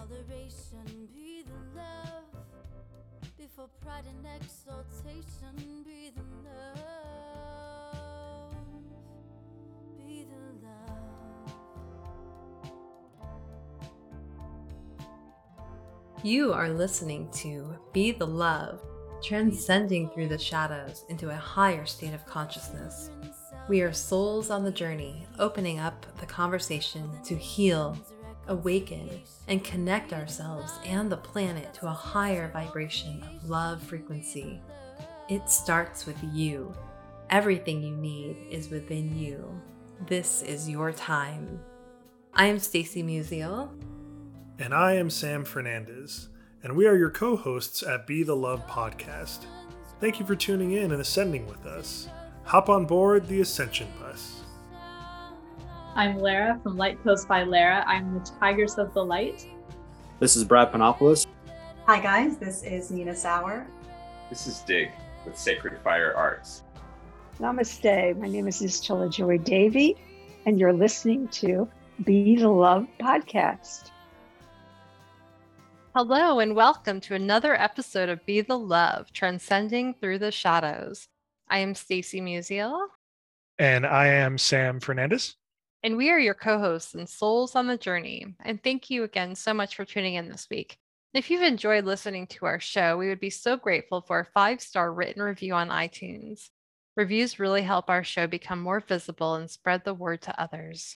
toleration, be the love. Before pride and exaltation, be the love. Be the love. You are listening to Be the Love, transcending through the shadows into a higher state of consciousness. We are souls on the journey, opening up the conversation to heal, awaken, and connect ourselves and the planet to a higher vibration of love frequency. It starts with you. Everything you need is within you. This is your time. I am Stacy Musial. And I am Sam Fernandez. And we are your co-hosts at Be The Love Podcast. Thank you for tuning in and ascending with us. Hop on board the Ascension Bus. I'm Lara from Light Post by Lara. I'm the Tigers of the Light. This is Brad Panopoulos. Hi guys, this is Nina Sauer. This is Dig with Sacred Fire Arts. Namaste, my name is Ischola Joy Davy, and you're listening to Be The Love Podcast. Hello and welcome to another episode of Be the Love, transcending through the shadows. I am Stacy Musial. And I am Sam Fernandez. And we are your co-hosts and souls on the journey. And thank you again so much for tuning in this week. If you've enjoyed listening to our show, we would be so grateful for a 5-star written review on iTunes. Reviews really help our show become more visible and spread the word to others.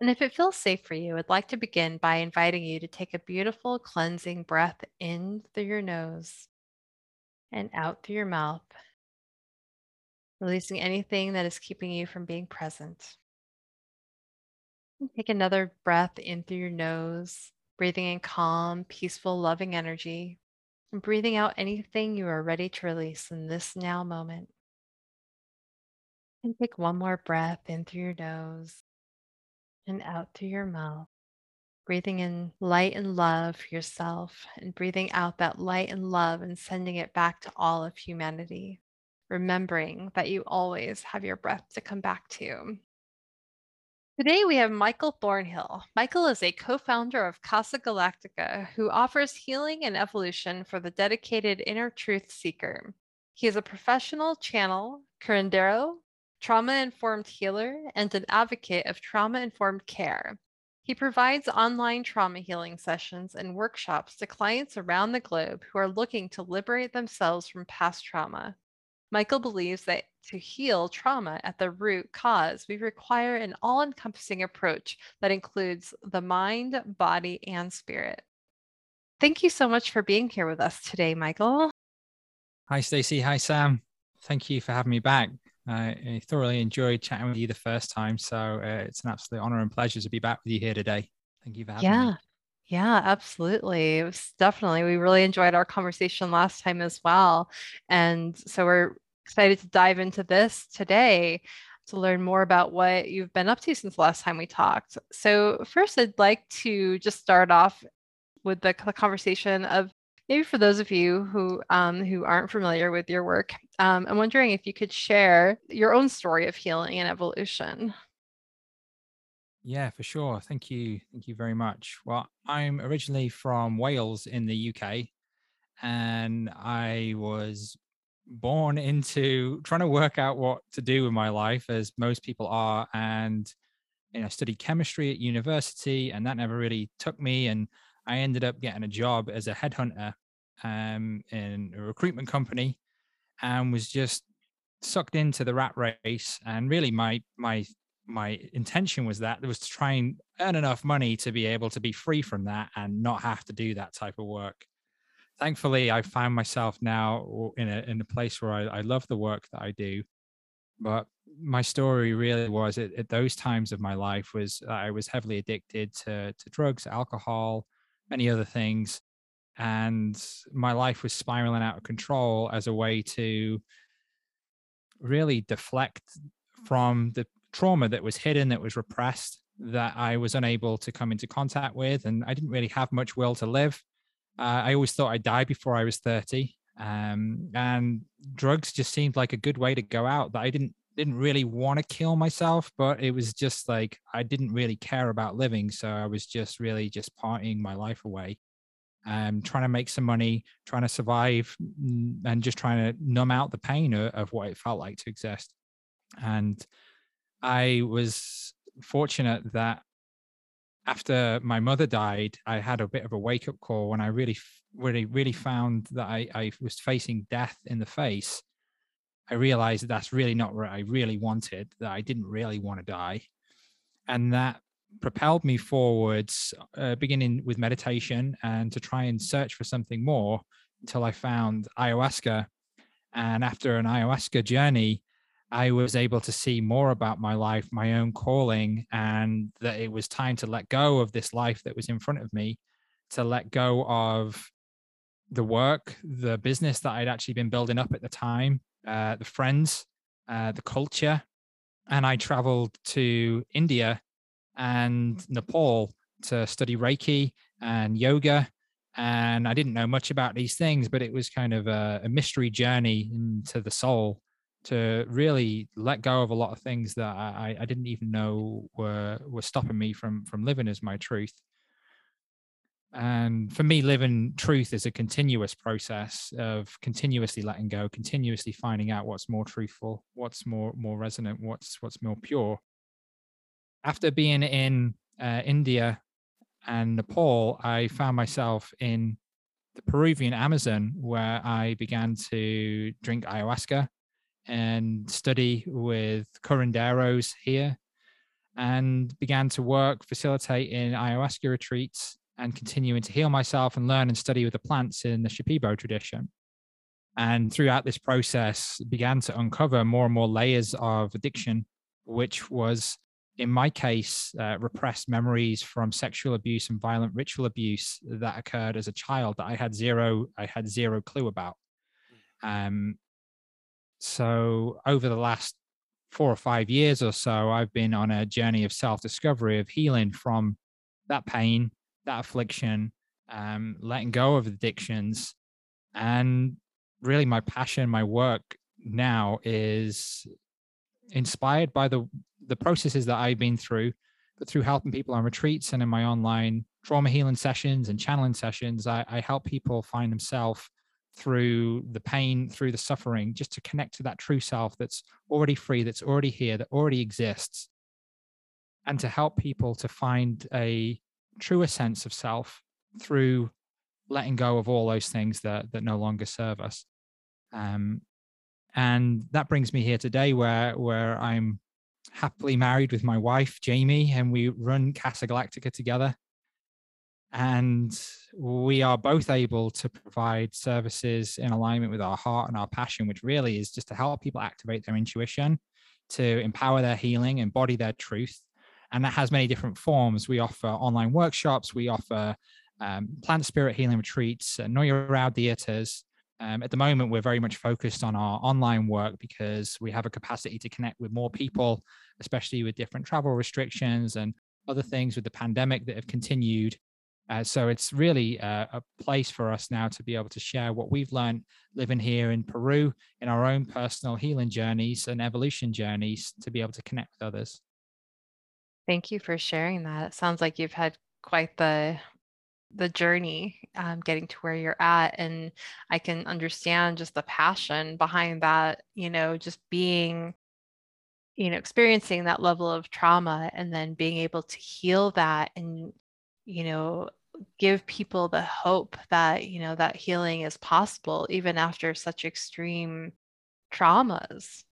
And if it feels safe for you, I'd like to begin by inviting you to take a beautiful cleansing breath in through your nose and out through your mouth, releasing anything that is keeping you from being present. And take another breath in through your nose, breathing in calm, peaceful, loving energy, and breathing out anything you are ready to release in this now moment. And take one more breath in through your nose and out through your mouth, breathing in light and love for yourself and breathing out that light and love and sending it back to all of humanity, remembering that you always have your breath to come back to. Today we have Michael Thornhill. Michael is a co-founder of Casa Galactica, who offers healing and evolution for the dedicated inner truth seeker. He is a professional channel, curandero, trauma-informed healer, and an advocate of trauma-informed care. He provides online trauma healing sessions and workshops to clients around the globe who are looking to liberate themselves from past trauma. Michael believes that to heal trauma at the root cause, we require an all-encompassing approach that includes the mind, body, and spirit. Thank you so much for being here with us today, Michael. Hi, Stacey. Hi, Sam. Thank you for having me back. I thoroughly enjoyed chatting with you the first time, so it's an absolute honor and pleasure to be back with you here today. Thank you for having me. Yeah, absolutely. It was definitely, we really enjoyed our conversation last time as well. And so we're excited to dive into this today to learn more about what you've been up to since the last time we talked. So first, I'd like to just start off with the conversation of maybe for those of you who aren't familiar with your work, I'm wondering if you could share your own story of healing and evolution. Yeah, for sure. Thank you. Thank you very much. Well, I'm originally from Wales in the UK, and I was born into trying to work out what to do with my life, as most people are. And I studied chemistry at university, and that never really took me. And I ended up getting a job as a headhunter in a recruitment company and was just sucked into the rat race. And really my intention was to try and earn enough money to be able to be free from that and not have to do that type of work. Thankfully, I found myself now in a place where I love the work that I do. But my story really was at those times of my life was I was heavily addicted to drugs, alcohol, many other things. And my life was spiraling out of control as a way to really deflect from the trauma that was hidden, that was repressed, that I was unable to come into contact with. And I didn't really have much will to live. I always thought I'd die before I was 30. And drugs just seemed like a good way to go out, that I didn't didn't really want to kill myself, but it was just like, I didn't really care about living. So I was just really just partying my life away, trying to make some money, trying to survive, and just trying to numb out the pain of what it felt like to exist. And I was fortunate that after my mother died, I had a bit of a wake-up call when I really found that I was facing death in the face. I realized that that's really not what I really wanted, that I didn't really want to die. And that propelled me forwards, beginning with meditation and to try and search for something more, until I found ayahuasca. And after an ayahuasca journey, I was able to see more about my life, my own calling, and that it was time to let go of this life that was in front of me, to let go of the work, the business that I'd actually been building up at the time, the friends, the culture. And I traveled to India and Nepal to study Reiki and yoga. And I didn't know much about these things, but it was kind of a mystery journey into the soul, to really let go of a lot of things that I didn't even know were stopping me from living as my truth. And for me, living truth is a continuous process of continuously letting go, continuously finding out what's more truthful, what's more resonant, what's more pure. After being in India and Nepal, I found myself in the Peruvian Amazon, where I began to drink ayahuasca and study with curanderos here, and began to work facilitating ayahuasca retreats and continuing to heal myself and learn and study with the plants in the Shipibo tradition. And throughout this process, began to uncover more and more layers of addiction, which was, in my case, repressed memories from sexual abuse and violent ritual abuse that occurred as a child that I had zero clue about. So over the last 4 or 5 years or so, I've been on a journey of self-discovery, of healing from that pain, that affliction, letting go of addictions. And really my passion, my work now is inspired by the processes that I've been through, but through helping people on retreats and in my online trauma healing sessions and channeling sessions, I help people find themselves through the pain, through the suffering, just to connect to that true self that's already free, that's already here, that already exists, and to help people to find a truer sense of self through letting go of all those things that no longer serve us. And that brings me here today, where I'm happily married with my wife, Jamie, and we run Casa Galactica together. And we are both able to provide services in alignment with our heart and our passion, which really is just to help people activate their intuition, to empower their healing, embody their truth. And that has many different forms. We offer online workshops. We offer plant spirit healing retreats, know your out theaters. At the moment, we're very much focused on our online work because we have a capacity to connect with more people, especially with different travel restrictions and other things with the pandemic that have continued. So it's really a place for us now to be able to share what we've learned living here in Peru, in our own personal healing journeys and evolution journeys, to be able to connect with others. Thank you for sharing that. It sounds like you've had quite the journey getting to where you're at. And I can understand just the passion behind that, just being, experiencing that level of trauma and then being able to heal that and, give people the hope that, that healing is possible even after such extreme traumas,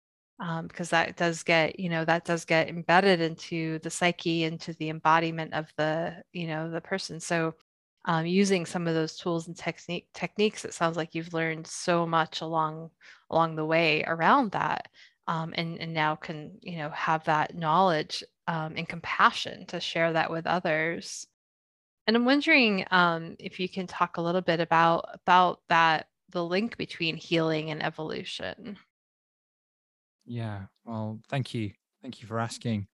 because that does get, that does get embedded into the psyche, into the embodiment of the, the person. So using some of those tools and techniques, it sounds like you've learned so much along the way around that, and now can, have that knowledge and compassion to share that with others. And I'm wondering if you can talk a little bit about that, the link between healing and evolution. Yeah, well, thank you. Thank you for asking.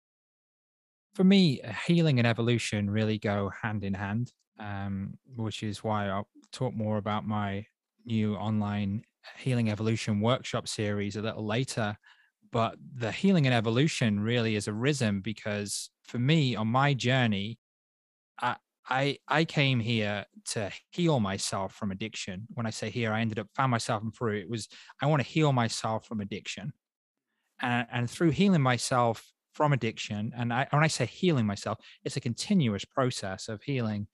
For me, healing and evolution really go hand in hand, which is why I'll talk more about my new online healing evolution workshop series a little later. But the healing and evolution really has arisen because for me, on my journey, I came here to heal myself from addiction. When I say here, I ended up found myself in Peru. It was, I want to heal myself from addiction. And through healing myself from addiction, and when I say healing myself, it's a continuous process of healing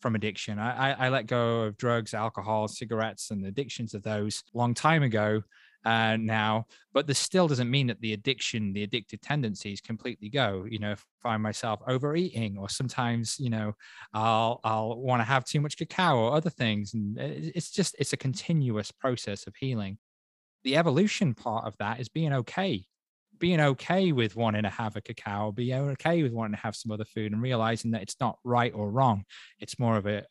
from addiction. I let go of drugs, alcohol, cigarettes, and the addictions of those a long time ago now, but this still doesn't mean that the addiction, the addictive tendencies completely go. You know, if I find myself overeating, or sometimes, you know, I'll want to have too much cacao or other things. And it's a continuous process of healing. The evolution part of that is being okay with wanting to have a cacao, being okay with wanting to have some other food, and realizing that it's not right or wrong. It's more of a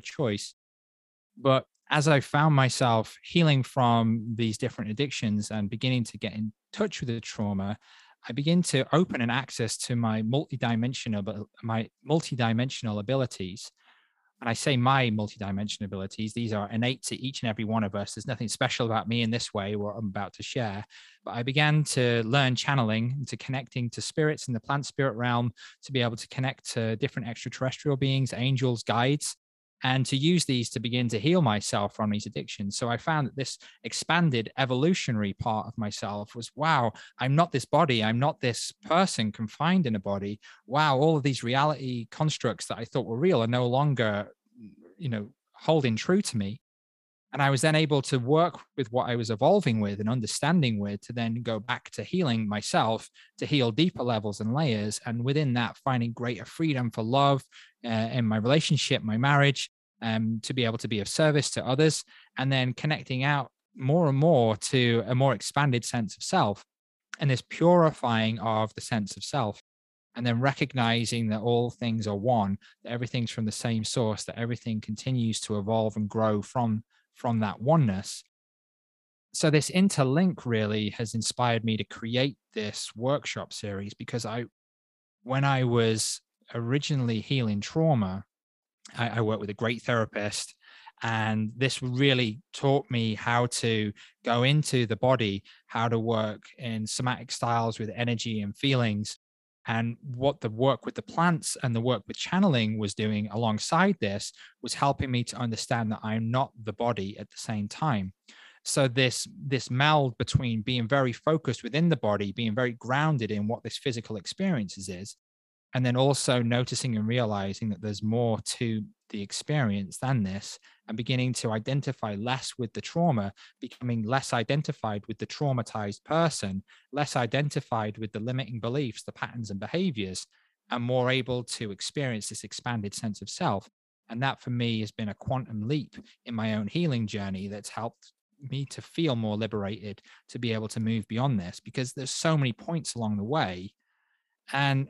choice. But as I found myself healing from these different addictions and beginning to get in touch with the trauma, I begin to open an access to my multidimensional abilities. And I say my multidimensional abilities, these are innate to each and every one of us. There's nothing special about me in this way, what I'm about to share. But I began to learn channeling, to connecting to spirits in the plant spirit realm, to be able to connect to different extraterrestrial beings, angels, guides, and to use these to begin to heal myself from these addictions. So I found that this expanded evolutionary part of myself was, wow, I'm not this body. I'm not this person confined in a body. Wow, all of these reality constructs that I thought were real are no longer, you know, holding true to me. And I was then able to work with what I was evolving with and understanding with to then go back to healing myself, to heal deeper levels and layers. And within that, finding greater freedom for love in my relationship, my marriage, to be able to be of service to others, and then connecting out more and more to a more expanded sense of self and this purifying of the sense of self. And then recognizing that all things are one, that everything's from the same source, that everything continues to evolve and grow from that oneness. So this interlink really has inspired me to create this workshop series, because when I was originally healing trauma, I worked with a great therapist, and this really taught me how to go into the body, how to work in somatic styles with energy and feelings. And what the work with the plants and the work with channeling was doing alongside this was helping me to understand that I'm not the body at the same time. So this meld between being very focused within the body, being very grounded in what this physical experience is, and then also noticing and realizing that there's more to the experience than this, and beginning to identify less with the trauma, becoming less identified with the traumatized person, less identified with the limiting beliefs, the patterns and behaviors, and more able to experience this expanded sense of self. And that for me has been a quantum leap in my own healing journey that's helped me to feel more liberated, to be able to move beyond this, because there's so many points along the way. And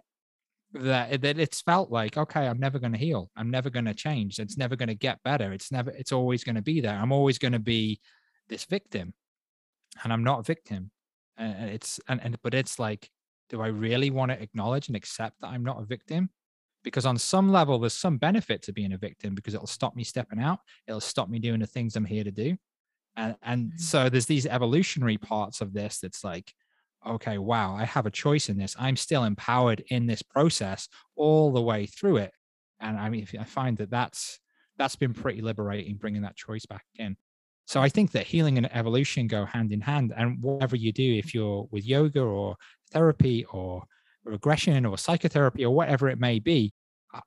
that it's felt like, okay, I'm never going to heal. I'm never going to change. It's never going to get better. It's always going to be there. I'm always going to be this victim, and I'm not a victim. But it's like, do I really want to acknowledge and accept that I'm not a victim? Because on some level, there's some benefit to being a victim, because it'll stop me stepping out. It'll stop me doing the things I'm here to do. And so there's these evolutionary parts of this. That's like, okay, wow, I have a choice in this. I'm still empowered in this process all the way through it. And I mean, I find that that's been pretty liberating, bringing that choice back in. So I think that healing and evolution go hand in hand. And whatever you do, if you're with yoga or therapy or regression or psychotherapy or whatever it may be,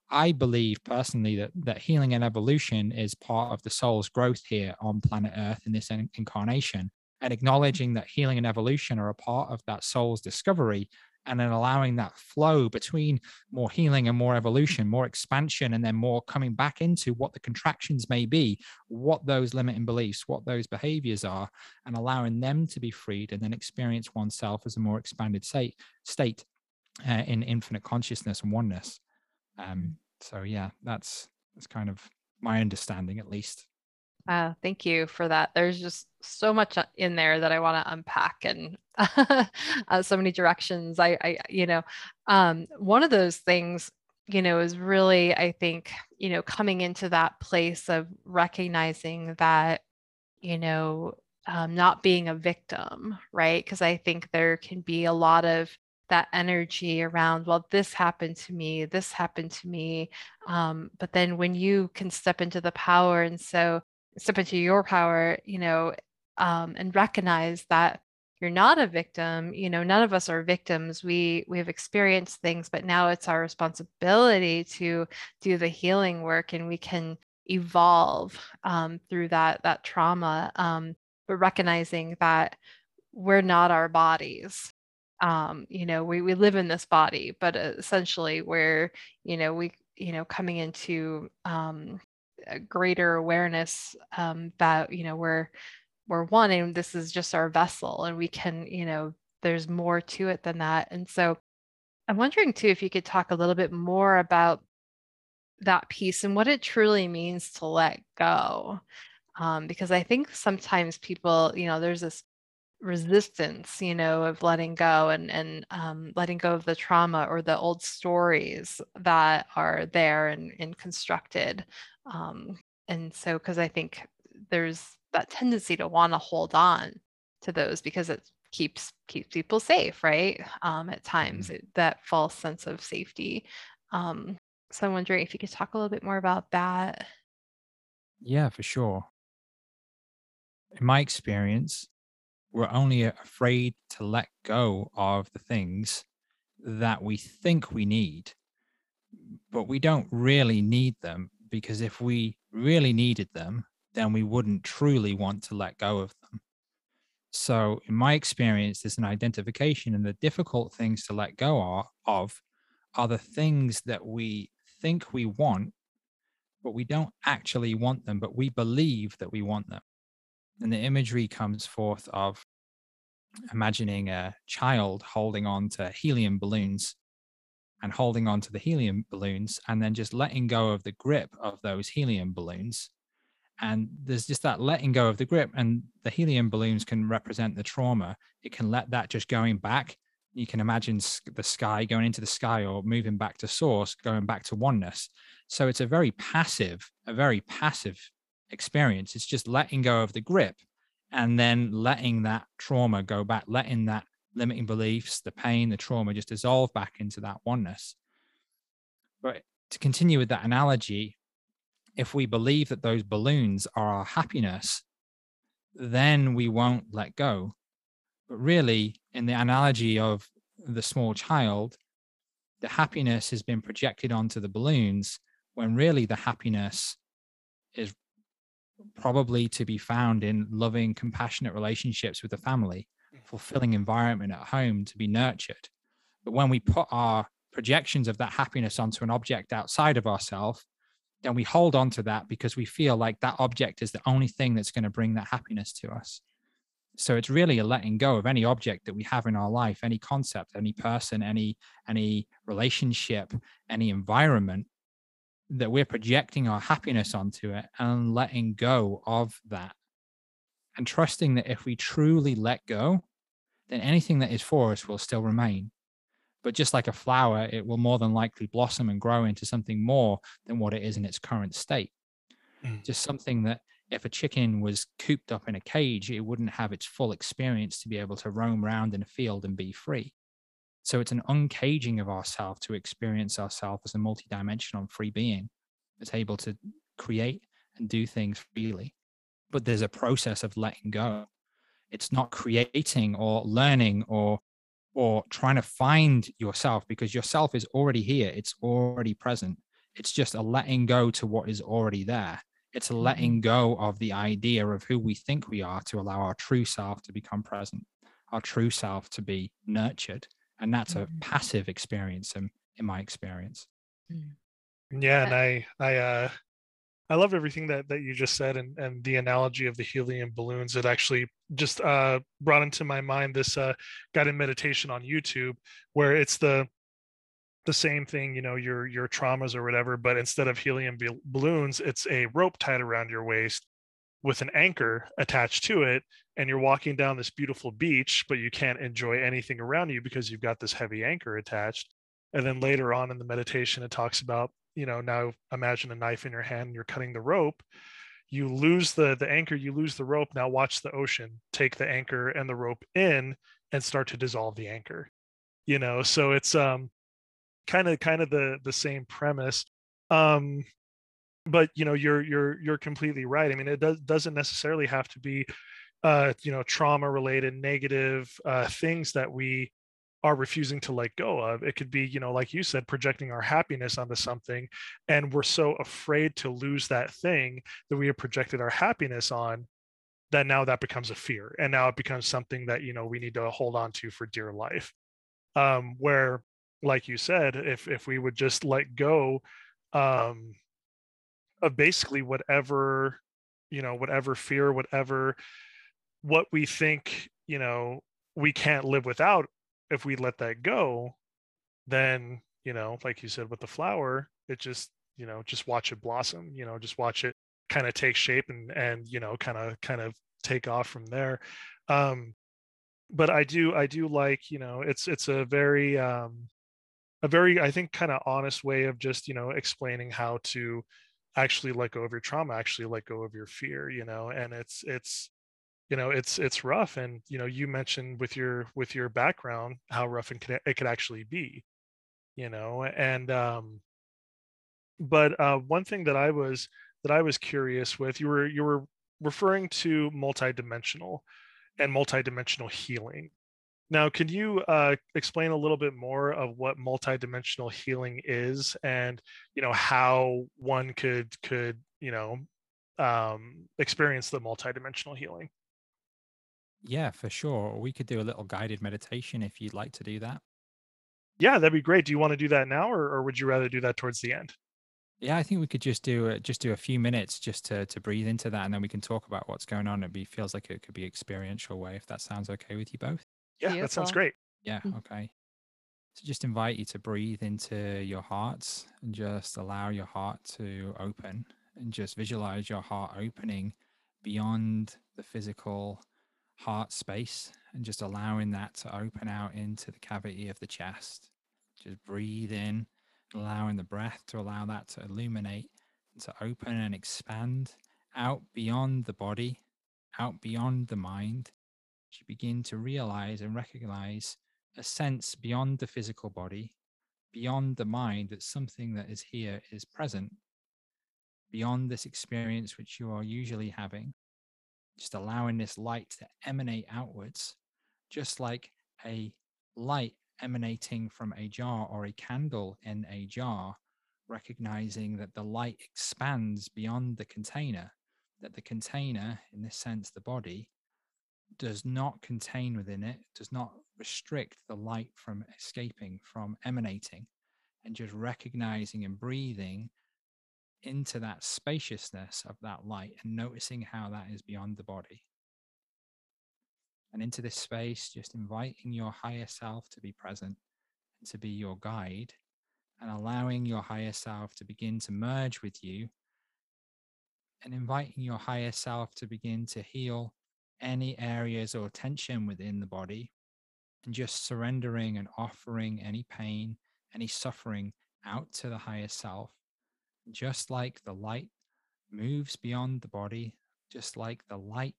I believe personally that healing and evolution is part of the soul's growth here on planet Earth in this incarnation. And acknowledging that healing and evolution are a part of that soul's discovery, and then allowing that flow between more healing and more evolution, more expansion, and then more coming back into what the contractions may be, what those limiting beliefs, what those behaviors are, and allowing them to be freed, and then experience oneself as a more expanded state in infinite consciousness and oneness. So yeah, that's kind of my understanding, at least. Wow, thank you for that. There's just so much in there that I want to unpack, and so many directions. One of those things, you know, is really, I think, you know, coming into that place of recognizing that, you know, not being a victim, right? Because I think there can be a lot of that energy around, well, this happened to me. But then when you can step into the power, and so step into your power, and recognize that you're not a victim, none of us are victims. We have experienced things, but now it's our responsibility to do the healing work, and we can evolve through that trauma. But recognizing that we're not our bodies. We live in this body, but essentially we're, coming into a greater awareness that, we're one, and this is just our vessel, and we can, there's more to it than that. And so I'm wondering too, if you could talk a little bit more about that piece and what it truly means to let go. Because I think sometimes people, there's this resistance, of letting go and letting go of the trauma or the old stories that are there and constructed. And so, because I think there's that tendency to want to hold on to those because it keeps people safe, right? At times, that false sense of safety. So I'm wondering if you could talk a little bit more about that. Yeah, for sure. In my experience, we're only afraid to let go of the things that we think we need, but we don't really need them, because if we really needed them, then we wouldn't truly want to let go of them. So in my experience, there's an identification, and the difficult things to let go of are the things that we think we want, but we don't actually want them, but we believe that we want them. And the imagery comes forth of imagining a child holding on to helium balloons and holding on to the helium balloons and then just letting go of the grip of those helium balloons. And there's just that letting go of the grip, and the helium balloons can represent the trauma. It can let that just going back. You can imagine the sky going into the sky, or moving back to source, going back to oneness. So it's a very passive experience. It's just letting go of the grip and then letting that trauma go back, letting that limiting beliefs, the pain, the trauma just dissolve back into that oneness. But to continue with that analogy, if we believe that those balloons are our happiness, then we won't let go. But really, in the analogy of the small child, the happiness has been projected onto the balloons, when really the happiness is probably to be found in loving, compassionate relationships with the family, fulfilling environment at home to be nurtured. But when we put our projections of that happiness onto an object outside of ourselves, then we hold on to that because we feel like that object is the only thing that's going to bring that happiness to us. So it's really a letting go of any object that we have in our life, any concept, any person, any relationship, any environment, that we're projecting our happiness onto it and letting go of that. And trusting that if we truly let go, then anything that is for us will still remain. But just like a flower, it will more than likely blossom and grow into something more than what it is in its current state. Just something that if a chicken was cooped up in a cage, it wouldn't have its full experience to be able to roam around in a field and be free. So it's an uncaging of ourselves to experience ourselves as a multidimensional free being that's able to create and do things freely. But there's a process of letting go. It's not creating or learning or trying to find yourself, because yourself is already here. It's already present. It's just a letting go to what is already there. It's a letting go of the idea of who we think we are to allow our true self to become present, our true self to be nurtured. And that's a passive experience in my experience. Yeah. And I love everything that you just said, and the analogy of the helium balloons. It actually just brought into my mind this guided meditation on YouTube, where it's the same thing, your traumas or whatever, but instead of helium balloons, it's a rope tied around your waist with an anchor attached to it, and you're walking down this beautiful beach, but you can't enjoy anything around you because you've got this heavy anchor attached. And then later on in the meditation, it talks about, now imagine a knife in your hand and you're cutting the rope. you lose the anchor, you lose the rope. Now watch the ocean take the anchor and the rope in and start to dissolve the anchor, you know? So it's kind of the same premise. But, you know, you're completely right. I mean, it doesn't necessarily have to be, you know, trauma related, negative things that we are refusing to let go of. It could be, you know, like you said, projecting our happiness onto something, and we're so afraid to lose that thing that we have projected our happiness on, that now that becomes a fear, and now it becomes something that, you know, we need to hold on to for dear life. Where, like you said, if we would just let go of basically whatever, you know, whatever fear, whatever, what we think, you know, we can't live without, if we let that go, then, you know, like you said, with the flower, it just, you know, just watch it blossom, you know, just watch it kind of take shape and, you know, kind of take off from there. But I do like, you know, it's a very, I think, kind of honest way of just, you know, explaining how to actually let go of your trauma, actually let go of your fear, you know, and it's, you know, it's rough. And, you know, you mentioned with your background, how rough it could actually be, you know? And, but one thing that I was curious with, you were referring to multidimensional and multidimensional healing. Now, could you explain a little bit more of what multidimensional healing is, and, you know, how one could, you know, experience the multidimensional healing? Yeah, for sure. We could do a little guided meditation if you'd like to do that. Yeah, that'd be great. Do you want to do that now, or would you rather do that towards the end? Yeah, I think we could just do a few minutes just to breathe into that, and then we can talk about what's going on. Feels like it could be experiential way, if that sounds okay with you both. Yeah, beautiful. That sounds great. Yeah, okay. So just invite you to breathe into your heart and just allow your heart to open, and just visualize your heart opening beyond the physical heart space, and just allowing that to open out into the cavity of the chest. Just breathe in, allowing the breath to allow that to illuminate and to open and expand out beyond the body, out beyond the mind. You begin to realize and recognize a sense beyond the physical body, beyond the mind, that something that is here is present, beyond this experience which you are usually having. Just allowing this light to emanate outwards, just like a light emanating from a jar or a candle in a jar, recognizing that the light expands beyond the container, that the container, in this sense, the body, does not contain within it, does not restrict the light from escaping, from emanating, and just recognizing and breathing into that spaciousness of that light, and noticing how that is beyond the body. And into this space, just inviting your higher self to be present and to be your guide, and allowing your higher self to begin to merge with you, and inviting your higher self to begin to heal any areas or tension within the body, and just surrendering and offering any pain, any suffering out to the higher self. Just like the light moves beyond the body, just like the light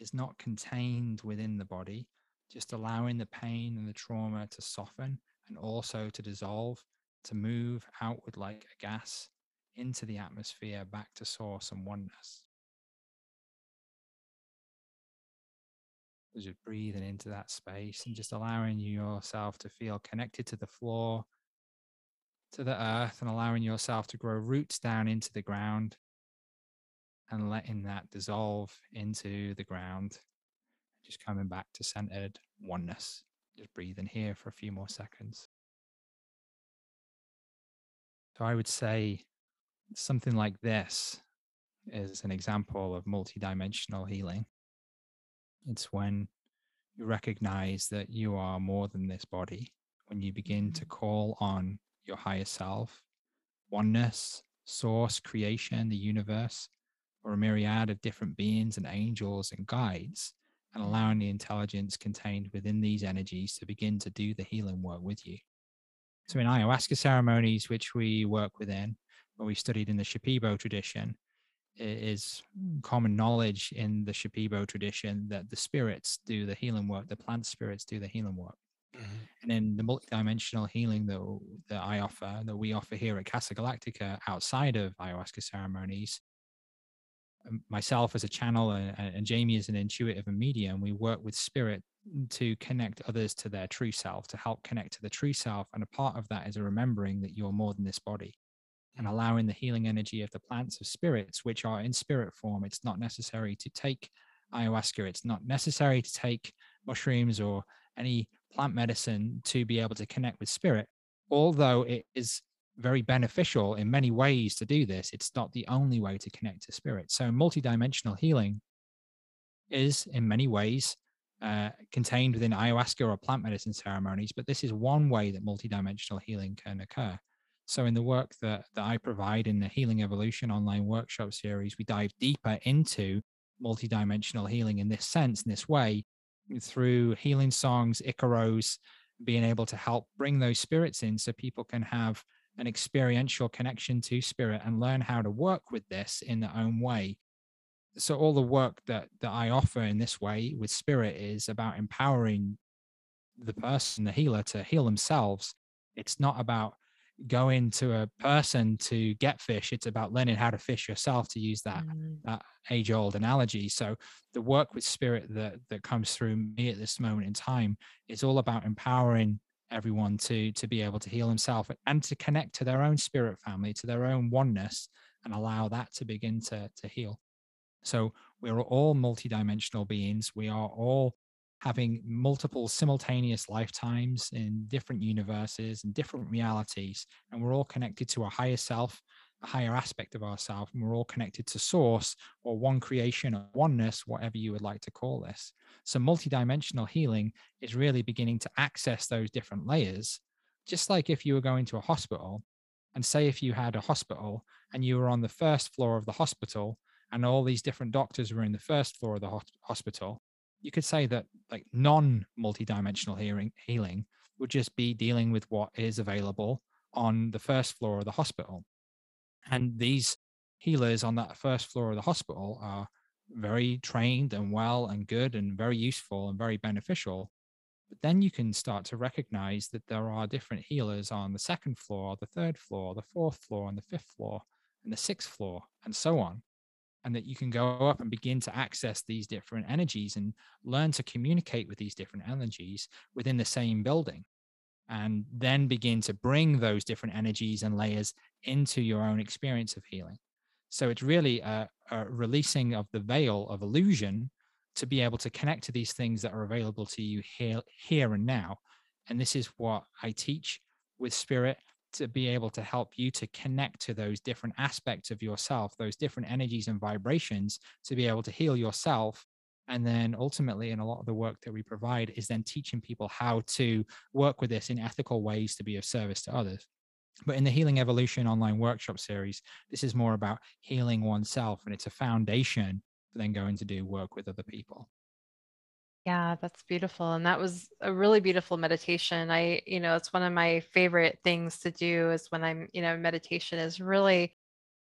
is not contained within the body, just allowing the pain and the trauma to soften, and also to dissolve, to move outward like a gas into the atmosphere, back to source and oneness. Just breathing into that space, and just allowing yourself to feel connected to the floor, to the earth, and allowing yourself to grow roots down into the ground, and letting that dissolve into the ground, just coming back to centered oneness. Just breathe in here for a few more seconds. So I would say something like this is an example of multidimensional healing. It's when you recognize that you are more than this body, when you begin to call on your higher self, oneness, source, creation, the universe, or a myriad of different beings and angels and guides, and allowing the intelligence contained within these energies to begin to do the healing work with you. So in ayahuasca ceremonies, which we work within, or we studied in the Shipibo tradition, is common knowledge in the Shipibo tradition that the spirits do the healing work, the plant spirits do the healing work. Mm-hmm. And in the multidimensional healing that I offer, that we offer here at Casa Galactica outside of ayahuasca ceremonies, myself as a channel and Jamie as an intuitive and medium, we work with spirit to connect others to their true self, to help connect to the true self. And a part of that is a remembering that you're more than this body and allowing the healing energy of the plants of spirits, which are in spirit form. It's not necessary to take ayahuasca. It's not necessary to take mushrooms or any plant medicine to be able to connect with spirit. Although it is very beneficial in many ways to do this, it's not the only way to connect to spirit. So multidimensional healing is in many ways contained within ayahuasca or plant medicine ceremonies, but this is one way that multidimensional healing can occur. So in the work that I provide in the Healing Evolution online workshop series, we dive deeper into multidimensional healing in this sense, in this way, through healing songs, Icaros, being able to help bring those spirits in so people can have an experiential connection to spirit and learn how to work with this in their own way. So all the work that I offer in this way with spirit is about empowering the person, the healer, to heal themselves. It's not about going to a person to get fish. It's about learning how to fish yourself, to use that age-old analogy. So the work with spirit that comes through me at this moment in time is all about empowering everyone to be able to heal himself and to connect to their own spirit family, to their own oneness, and allow that to begin to heal. So we're all multidimensional beings. We are all having multiple simultaneous lifetimes in different universes and different realities. And we're all connected to a higher self, a higher aspect of ourselves. And we're all connected to source or one creation or oneness, whatever you would like to call this. So multidimensional healing is really beginning to access those different layers. Just like if you were going to a hospital, and say if you had a hospital and you were on the first floor of the hospital, and all these different doctors were in the first floor of the hospital, you could say that like non-multidimensional healing would just be dealing with what is available on the first floor of the hospital. And these healers on that first floor of the hospital are very trained and well and good and very useful and very beneficial. But then you can start to recognize that there are different healers on the second floor, the third floor, the fourth floor, and the fifth floor, and the sixth floor, and so on. And that you can go up and begin to access these different energies and learn to communicate with these different energies within the same building, and then begin to bring those different energies and layers into your own experience of healing. So it's really a releasing of the veil of illusion to be able to connect to these things that are available to you here and now. And this is what I teach with spirit, to be able to help you to connect to those different aspects of yourself, those different energies and vibrations, to be able to heal yourself. And then ultimately, in a lot of the work that we provide is then teaching people how to work with this in ethical ways to be of service to others. But in the Healing Evolution online workshop series, this is more about healing oneself, and it's a foundation for then going to do work with other people. Yeah, that's beautiful. And that was a really beautiful meditation. It's one of my favorite things to do is when I'm, meditation is really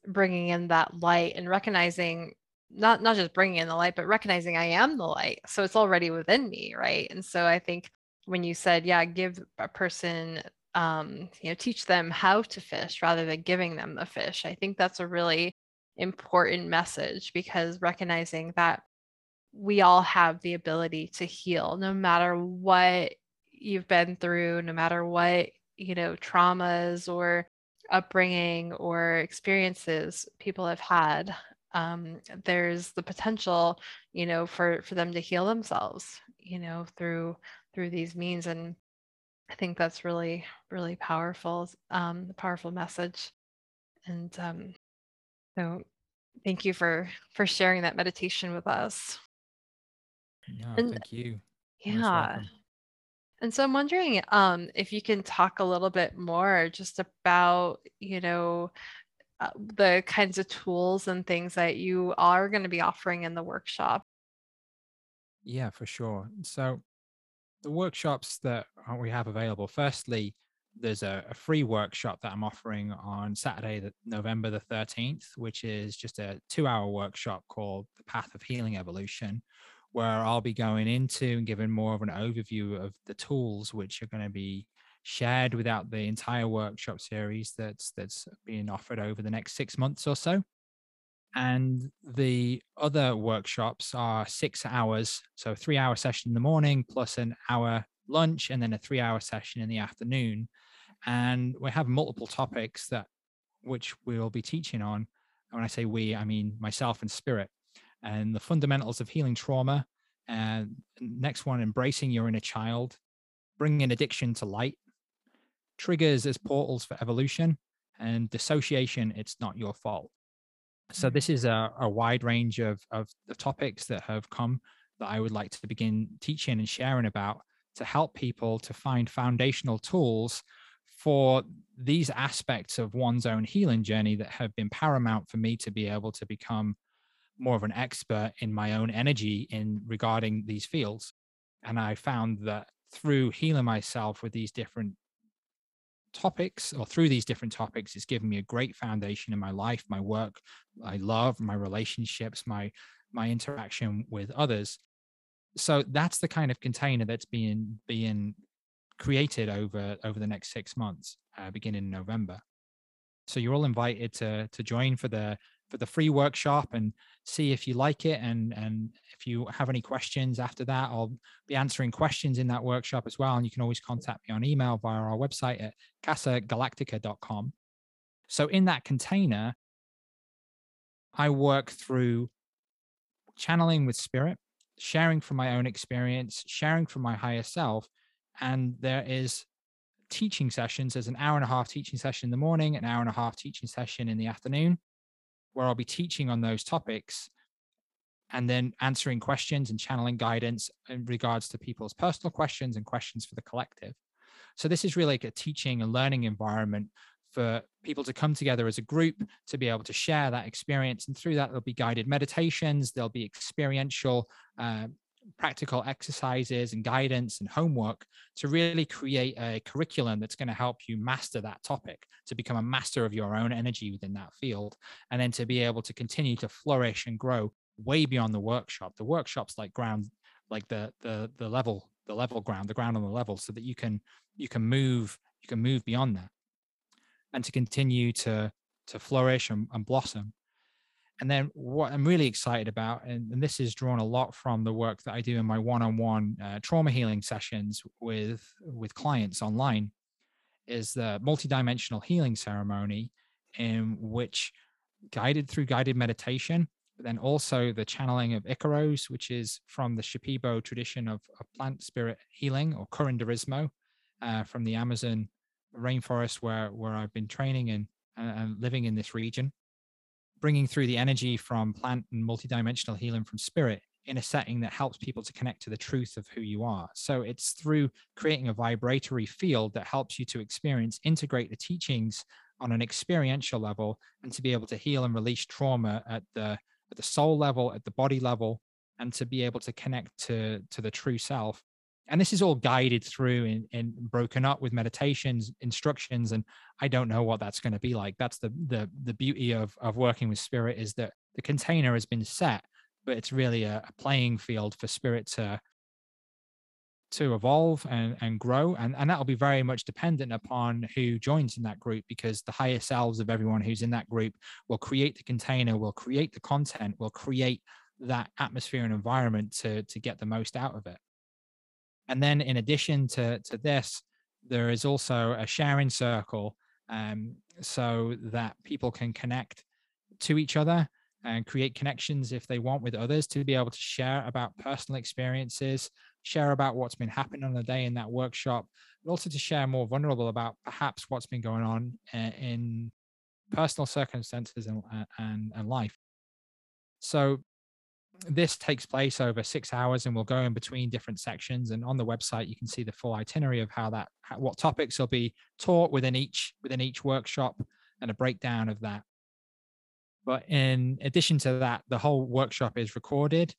bringing in that light and recognizing, not just bringing in the light, but recognizing I am the light. So it's already within me. Right. And so I think when you said, yeah, give a person, teach them how to fish rather than giving them the fish. I think that's a really important message, because recognizing that we all have the ability to heal, no matter what you've been through, no matter what, traumas or upbringing or experiences people have had. There's the potential, for them to heal themselves, through these means. And I think that's really, really powerful, the powerful message. And so thank you for sharing that meditation with us. Yeah, and, thank you. Yeah. And so I'm wondering if you can talk a little bit more just about, the kinds of tools and things that you are going to be offering in the workshop. Yeah, for sure. So the workshops that we have available, firstly, there's a free workshop that I'm offering on Saturday, November the 13th, which is just a 2-hour workshop called The Path of Healing Evolution, where I'll be going into and giving more of an overview of the tools which are going to be shared without the entire workshop series that's being offered over the next 6 months or so. And the other workshops are 6 hours. So a 3-hour session in the morning, plus an hour lunch, and then a 3-hour session in the afternoon. And we have multiple topics which we'll be teaching on. And when I say we, I mean myself and Spirit, and the fundamentals of healing trauma. And next one, embracing your inner child, bringing addiction to light, triggers as portals for evolution, and dissociation, it's not your fault. So this is a wide range of the topics that have come that I would like to begin teaching and sharing about, to help people to find foundational tools for these aspects of one's own healing journey that have been paramount for me to be able to become more of an expert in my own energy in regarding these fields. And I found that through healing myself with these different topics, or through these different topics, it's given me a great foundation in my life, my work, my love, my relationships, my interaction with others. So that's the kind of container that's being created over the next 6 months, beginning in November. So you're all invited to join for the free workshop and see if you like it. And if you have any questions after that, I'll be answering questions in that workshop as well. And you can always contact me on email via our website at casagalactica.com. So in that container, I work through channeling with Spirit, sharing from my own experience, sharing from my higher self. And there is teaching sessions. There's an hour and a half teaching session in the morning, an hour and a half teaching session in the afternoon, where I'll be teaching on those topics and then answering questions and channeling guidance in regards to people's personal questions and questions for the collective. So this is really like a teaching and learning environment for people to come together as a group to be able to share that experience. And through that, there'll be guided meditations, there'll be experiential, practical exercises and guidance and homework to really create a curriculum that's going to help you master that topic, to become a master of your own energy within that field, and then to be able to continue to flourish and grow way beyond the workshop. The workshop's like ground, like the ground on the level, so that you can move beyond that and to continue to flourish and blossom. And then what I'm really excited about, and this is drawn a lot from the work that I do in my one-on-one trauma healing sessions with clients online, is the multidimensional healing ceremony, in which guided meditation, but then also the channeling of Icaros, which is from the Shipibo tradition of plant spirit healing, or curanderismo, from the Amazon rainforest where I've been training and living in this region. Bringing through the energy from plant and multidimensional healing from Spirit in a setting that helps people to connect to the truth of who you are. So it's through creating a vibratory field that helps you to experience, integrate the teachings on an experiential level, and to be able to heal and release trauma at the soul level, at the body level, and to be able to connect to the true self. And this is all guided through and broken up with meditations, instructions, and I don't know what that's going to be like. That's the beauty of working with Spirit, is that the container has been set, but it's really a playing field for Spirit to evolve and grow. And that'll be very much dependent upon who joins in that group, because the higher selves of everyone who's in that group will create the container, will create the content, will create that atmosphere and environment to get the most out of it. And then in addition to this, there is also a sharing circle, so that people can connect to each other and create connections if they want with others, to be able to share about personal experiences, share about what's been happening on the day in that workshop, and also to share more vulnerable about perhaps what's been going on in personal circumstances and life. So this takes place over 6 hours, and we'll go in between different sections. And on the website, you can see the full itinerary of what topics will be taught within each workshop, and a breakdown of that. But in addition to that, the whole workshop is recorded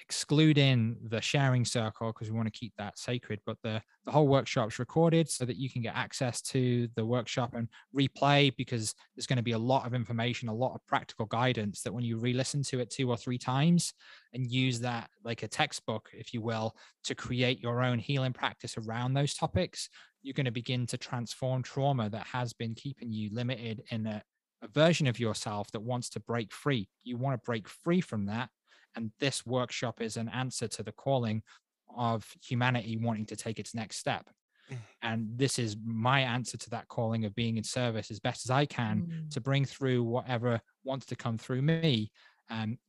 excluding the sharing circle, because we want to keep that sacred, but the whole workshop's recorded so that you can get access to the workshop and replay, because there's going to be a lot of information, a lot of practical guidance that when you re-listen to it 2 or 3 times and use that like a textbook, if you will, to create your own healing practice around those topics, you're going to begin to transform trauma that has been keeping you limited in a version of yourself that wants to break free. You want to break free from that. And this workshop is an answer to the calling of humanity wanting to take its next step. And this is my answer to that calling of being in service as best as I can to bring through whatever wants to come through me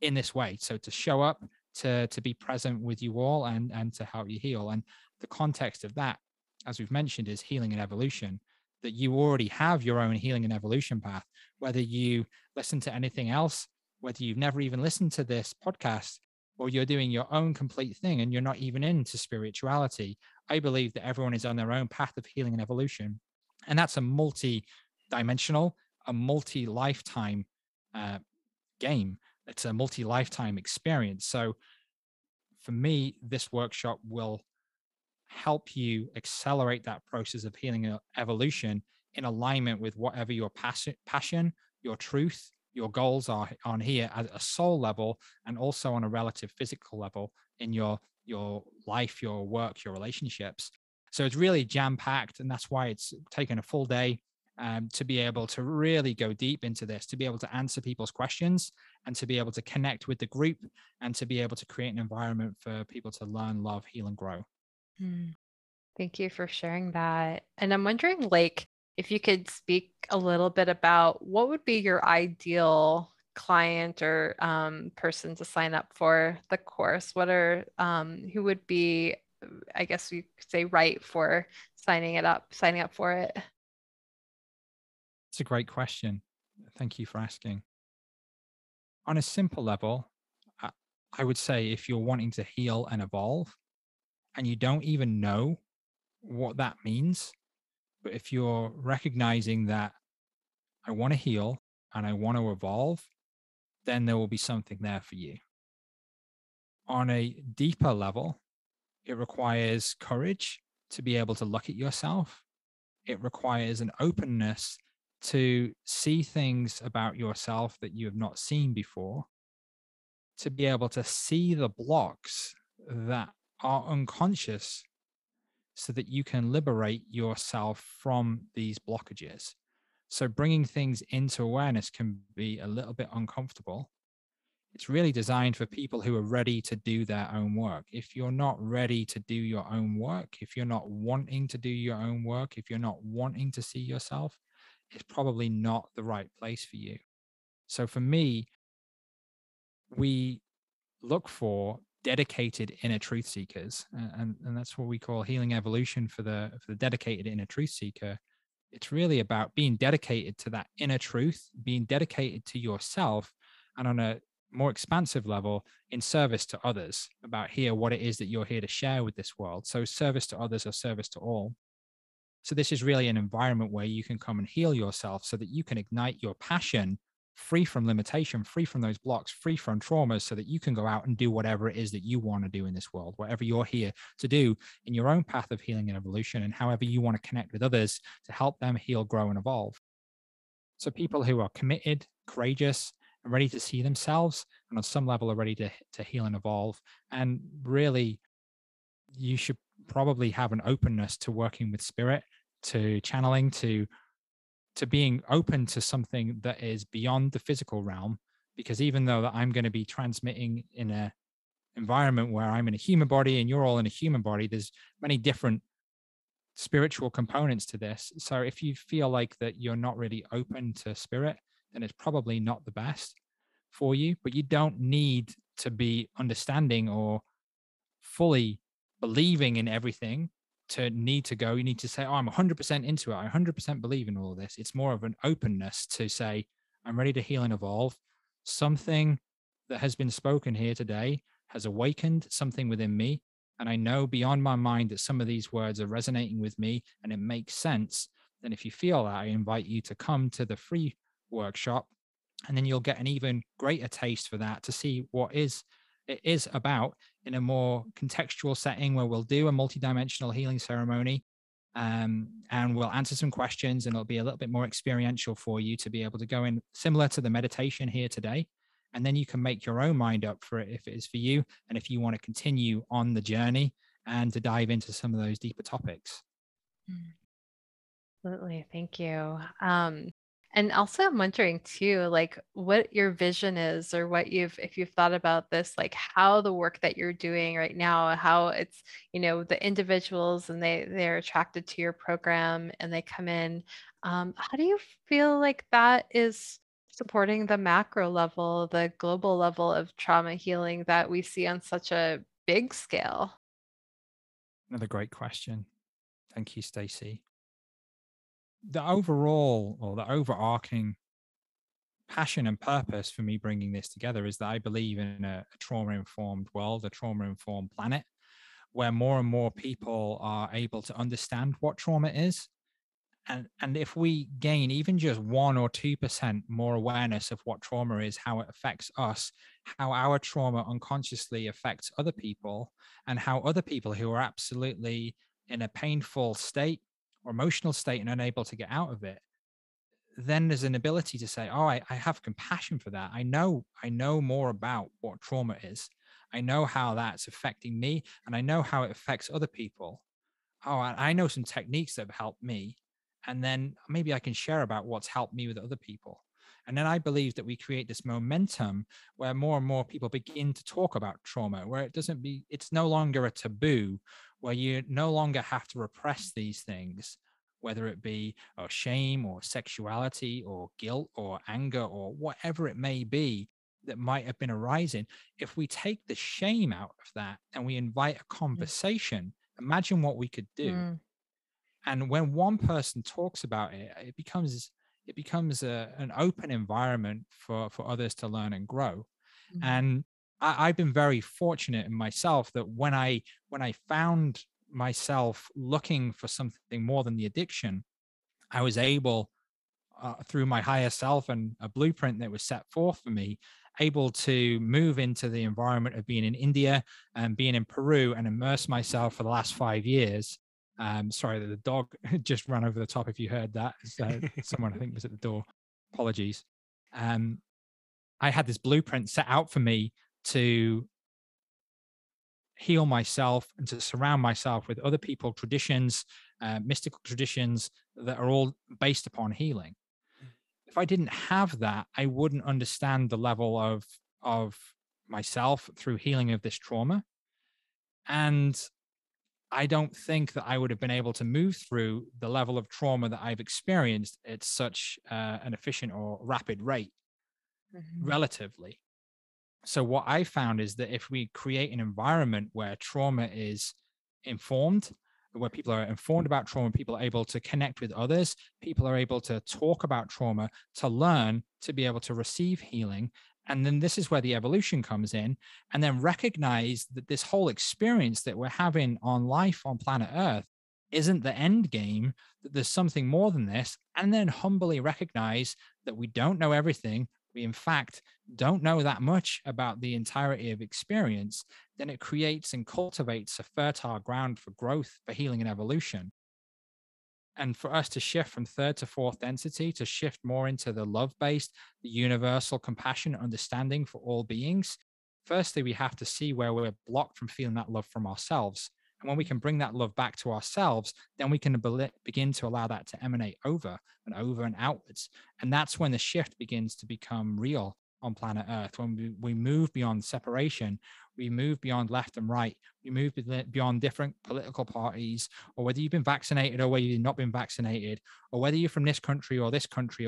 in this way. So to show up, to be present with you all and to help you heal. And the context of that, as we've mentioned, is healing and evolution, that you already have your own healing and evolution path, whether you listen to anything else, whether you've never even listened to this podcast, or you're doing your own complete thing and you're not even into spirituality. I believe that everyone is on their own path of healing and evolution. And that's a multi-dimensional, a multi-lifetime game. It's a multi-lifetime experience. So for me, this workshop will help you accelerate that process of healing and evolution in alignment with whatever your passion, your truth, your goals are on here at a soul level, and also on a relative physical level in your life, your work, your relationships. So it's really jam-packed, and that's why it's taken a full day to be able to really go deep into this, to be able to answer people's questions, and to be able to connect with the group, and to be able to create an environment for people to learn, love, heal, and grow. Thank you for sharing that. And I'm wondering, like, if you could speak a little bit about what would be your ideal client or person to sign up for the course. What are, who would be, I guess you could say, right for signing up for it? It's a great question. Thank you for asking. On a simple level, I would say if you're wanting to heal and evolve and you don't even know what that means, but if you're recognizing that I want to heal and I want to evolve, then there will be something there for you. On a deeper level, it requires courage to be able to look at yourself. It requires an openness to see things about yourself that you have not seen before, to be able to see the blocks that are unconscious, so that you can liberate yourself from these blockages. So bringing things into awareness can be a little bit uncomfortable. It's really designed for people who are ready to do their own work. If you're not ready to do your own work, if you're not wanting to do your own work, if you're not wanting to see yourself, it's probably not the right place for you. So for me, we look for dedicated inner truth seekers, and that's what we call healing evolution for the dedicated inner truth seeker. It's really about being dedicated to that inner truth, being dedicated to yourself, and on a more expansive level, in service to others, about here what it is that you're here to share with this world. So service to others or service to all. So this is really an environment where you can come and heal yourself so that you can ignite your passion, free from limitation, free from those blocks, free from traumas, so that you can go out and do whatever it is that you want to do in this world, whatever you're here to do in your own path of healing and evolution, and however you want to connect with others to help them heal, grow, and evolve. So people who are committed, courageous, and ready to see themselves, and on some level are ready to heal and evolve. And really, you should probably have an openness to working with spirit, to channeling, to being open to something that is beyond the physical realm, because even though that I'm going to be transmitting in an environment where I'm in a human body and you're all in a human body, there's many different spiritual components to this. So if you feel like that you're not really open to spirit, then it's probably not the best for you, but you don't need to be understanding or fully believing in everything to need to go. You need to say, oh, I'm 100% into it. I 100% believe in all of this. It's more of an openness to say, I'm ready to heal and evolve. Something that has been spoken here today has awakened something within me. And I know beyond my mind that some of these words are resonating with me and it makes sense. Then if you feel that, I invite you to come to the free workshop, and then you'll get an even greater taste for that, to see what is it is about in a more contextual setting where we'll do a multidimensional healing ceremony, and we'll answer some questions, and it'll be a little bit more experiential for you to be able to go in, similar to the meditation here today. And then you can make your own mind up for it if it is for you, and if you want to continue on the journey and to dive into some of those deeper topics. Absolutely. Thank you. And also I'm wondering too, like what your vision is, or what you've, if you've thought about this, like how the work that you're doing right now, how it's, you know, the individuals and they're attracted to your program and they come in. How do you feel like that is supporting the macro level, the global level of trauma healing that we see on such a big scale? Another great question. Thank you, Stacy. The overall, or the overarching passion and purpose for me bringing this together is that I believe in a trauma-informed world, a trauma-informed planet, where more and more people are able to understand what trauma is. And if we gain even just 1 or 2% more awareness of what trauma is, how it affects us, how our trauma unconsciously affects other people, and how other people who are absolutely in a painful state or emotional state and unable to get out of it, then there's an ability to say, oh, I have compassion for that. I know more about what trauma is. I know how that's affecting me, and I know how it affects other people. Oh, I know some techniques that have helped me. And then maybe I can share about what's helped me with other people. And then I believe that we create this momentum where more and more people begin to talk about trauma, where it's no longer a taboo, where you no longer have to repress these things, whether it be shame or sexuality or guilt or anger or whatever it may be that might have been arising. If we take the shame out of that and we invite a conversation, imagine what we could do. And when one person talks about it, it becomes an open environment for others to learn and grow. And I've been very fortunate in myself that when I found myself looking for something more than the addiction, I was able, through my higher self and a blueprint that was set forth for me, able to move into the environment of being in India and being in Peru and immerse myself for the last 5 years. Sorry that the dog just ran over the top, if you heard that. So someone I think was at the door. Apologies. I had this blueprint set out for me to heal myself and to surround myself with other people, traditions, mystical traditions that are all based upon healing. If I didn't have that, I wouldn't understand the level of myself through healing of this trauma. And I don't think that I would have been able to move through the level of trauma that I've experienced at such an efficient or rapid rate, relatively. So what I found is that if we create an environment where trauma is informed, where people are informed about trauma, people are able to connect with others, people are able to talk about trauma, to learn, to be able to receive healing. And then this is where the evolution comes in, and then recognize that this whole experience that we're having on life on planet Earth isn't the end game, that there's something more than this. And then humbly recognize that we don't know everything. We, in fact, don't know that much about the entirety of experience. Then it creates and cultivates a fertile ground for growth, for healing and evolution. And for us to shift from third to fourth density, to shift more into the love-based, the universal compassion, understanding for all beings, firstly, we have to see where we're blocked from feeling that love from ourselves. And when we can bring that love back to ourselves, then we can begin to allow that to emanate over and over and outwards. And that's when the shift begins to become real on planet Earth. When we move beyond separation, we move beyond left and right, we move beyond different political parties, or whether you've been vaccinated or whether you've not been vaccinated, or whether you're from this country, or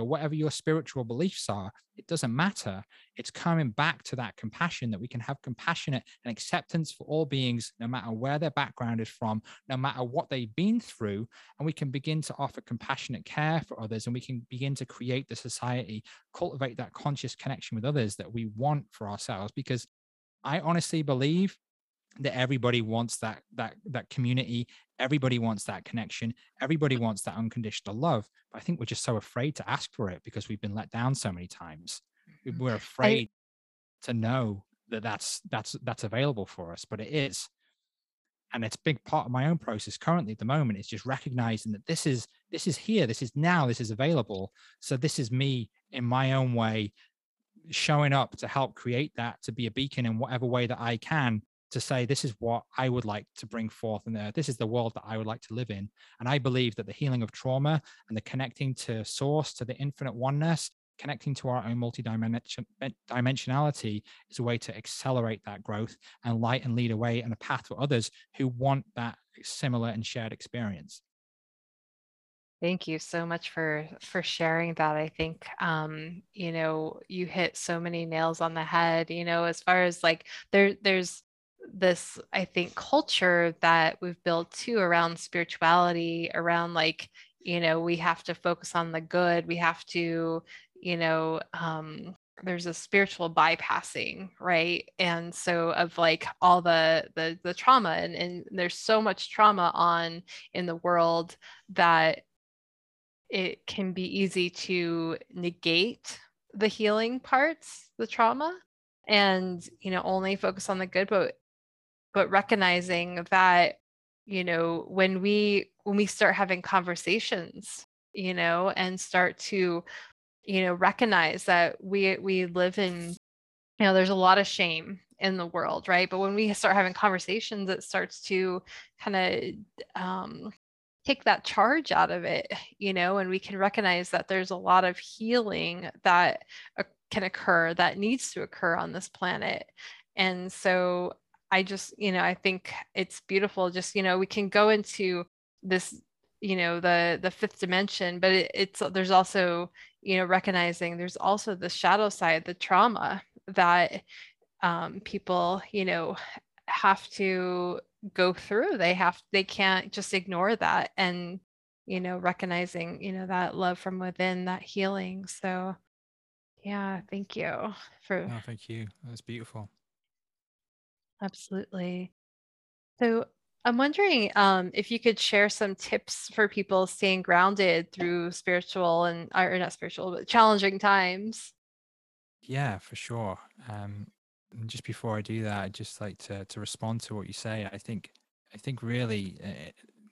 whatever your spiritual beliefs are, it doesn't matter. It's coming back to that compassion, that we can have compassionate and acceptance for all beings, no matter where their background is from, no matter what they've been through, and we can begin to offer compassionate care for others, and we can begin to create the society, cultivate that conscious connection with others that we want for ourselves, because I honestly believe that everybody wants that community. Everybody wants that connection. Everybody wants that unconditional love. But I think we're just so afraid to ask for it because we've been let down so many times. We're afraid to know that that's available for us, but it is. And it's a big part of my own process currently at the moment. It's just recognizing that this is here, this is now, this is available. So this is me in my own way, showing up to help create that, to be a beacon in whatever way that I can, to say, this is what I would like to bring forth. And this is the world that I would like to live in. And I believe that the healing of trauma and the connecting to source, to the infinite oneness, connecting to our own multidimensionality is a way to accelerate that growth and light and lead a way and a path for others who want that similar and shared experience. Thank you so much for sharing that. I think, you know, you hit so many nails on the head, you know, as far as like there's this, I think, culture that we've built too around spirituality, around like, you know, we have to focus on the good. We have to, you know, there's a spiritual bypassing, right? And so of like all the trauma and there's so much trauma on in the world that it can be easy to negate the healing parts, the trauma, and, you know, only focus on the good, but recognizing that, you know, when we start having conversations, you know, and start to, you know, recognize that we live in, you know, there's a lot of shame in the world, right? But when we start having conversations, it starts to kind of take that charge out of it, you know, and we can recognize that there's a lot of healing that can occur, that needs to occur on this planet. And so I just, you know, I think it's beautiful. Just, you know, we can go into this, you know, the fifth dimension, but it's, there's also, you know, recognizing there's also the shadow side, the trauma that people, you know, have to go through. They can't just ignore that, and, you know, recognizing, you know, that love from within, that healing. So yeah, thank you for. No, thank you. That's beautiful. Absolutely. So I'm wondering if you could share some tips for people staying grounded through spiritual and, or not spiritual, but challenging times. Yeah, for sure. And just before I do that, I'd just like to respond to what you say. I think really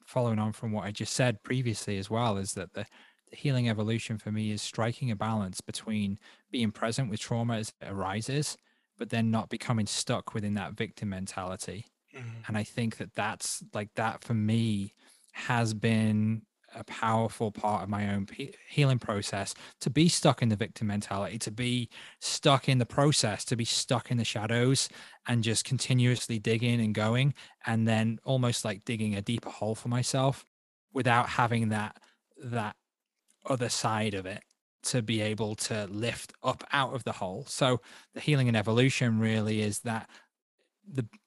following on from what I just said previously as well, is that the healing evolution for me is striking a balance between being present with trauma as it arises, but then not becoming stuck within that victim mentality. And I think that's like, that for me has been a powerful part of my own healing process, to be stuck in the victim mentality, to be stuck in the process, to be stuck in the shadows and just continuously digging and going, and then almost like digging a deeper hole for myself without having that other side of it to be able to lift up out of the hole. So the healing and evolution really is that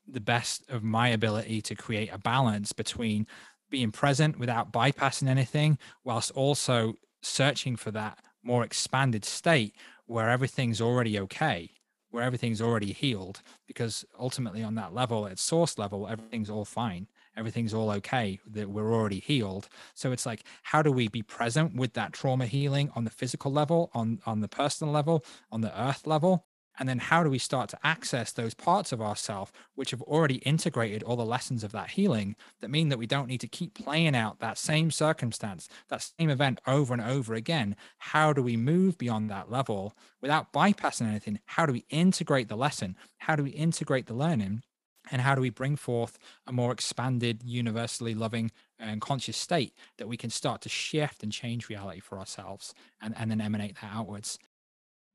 the best of my ability to create a balance between being present without bypassing anything, whilst also searching for that more expanded state where everything's already okay, where everything's already healed, because ultimately on that level, at source level, everything's all fine. Everything's all okay, that we're already healed. So it's like, how do we be present with that trauma healing on the physical level, on the personal level, on the earth level? And then how do we start to access those parts of ourselves which have already integrated all the lessons of that healing, that mean that we don't need to keep playing out that same circumstance, that same event over and over again? How do we move beyond that level without bypassing anything? How do we integrate the lesson? How do we integrate the learning? And how do we bring forth a more expanded, universally loving and conscious state that we can start to shift and change reality for ourselves, and then emanate that outwards?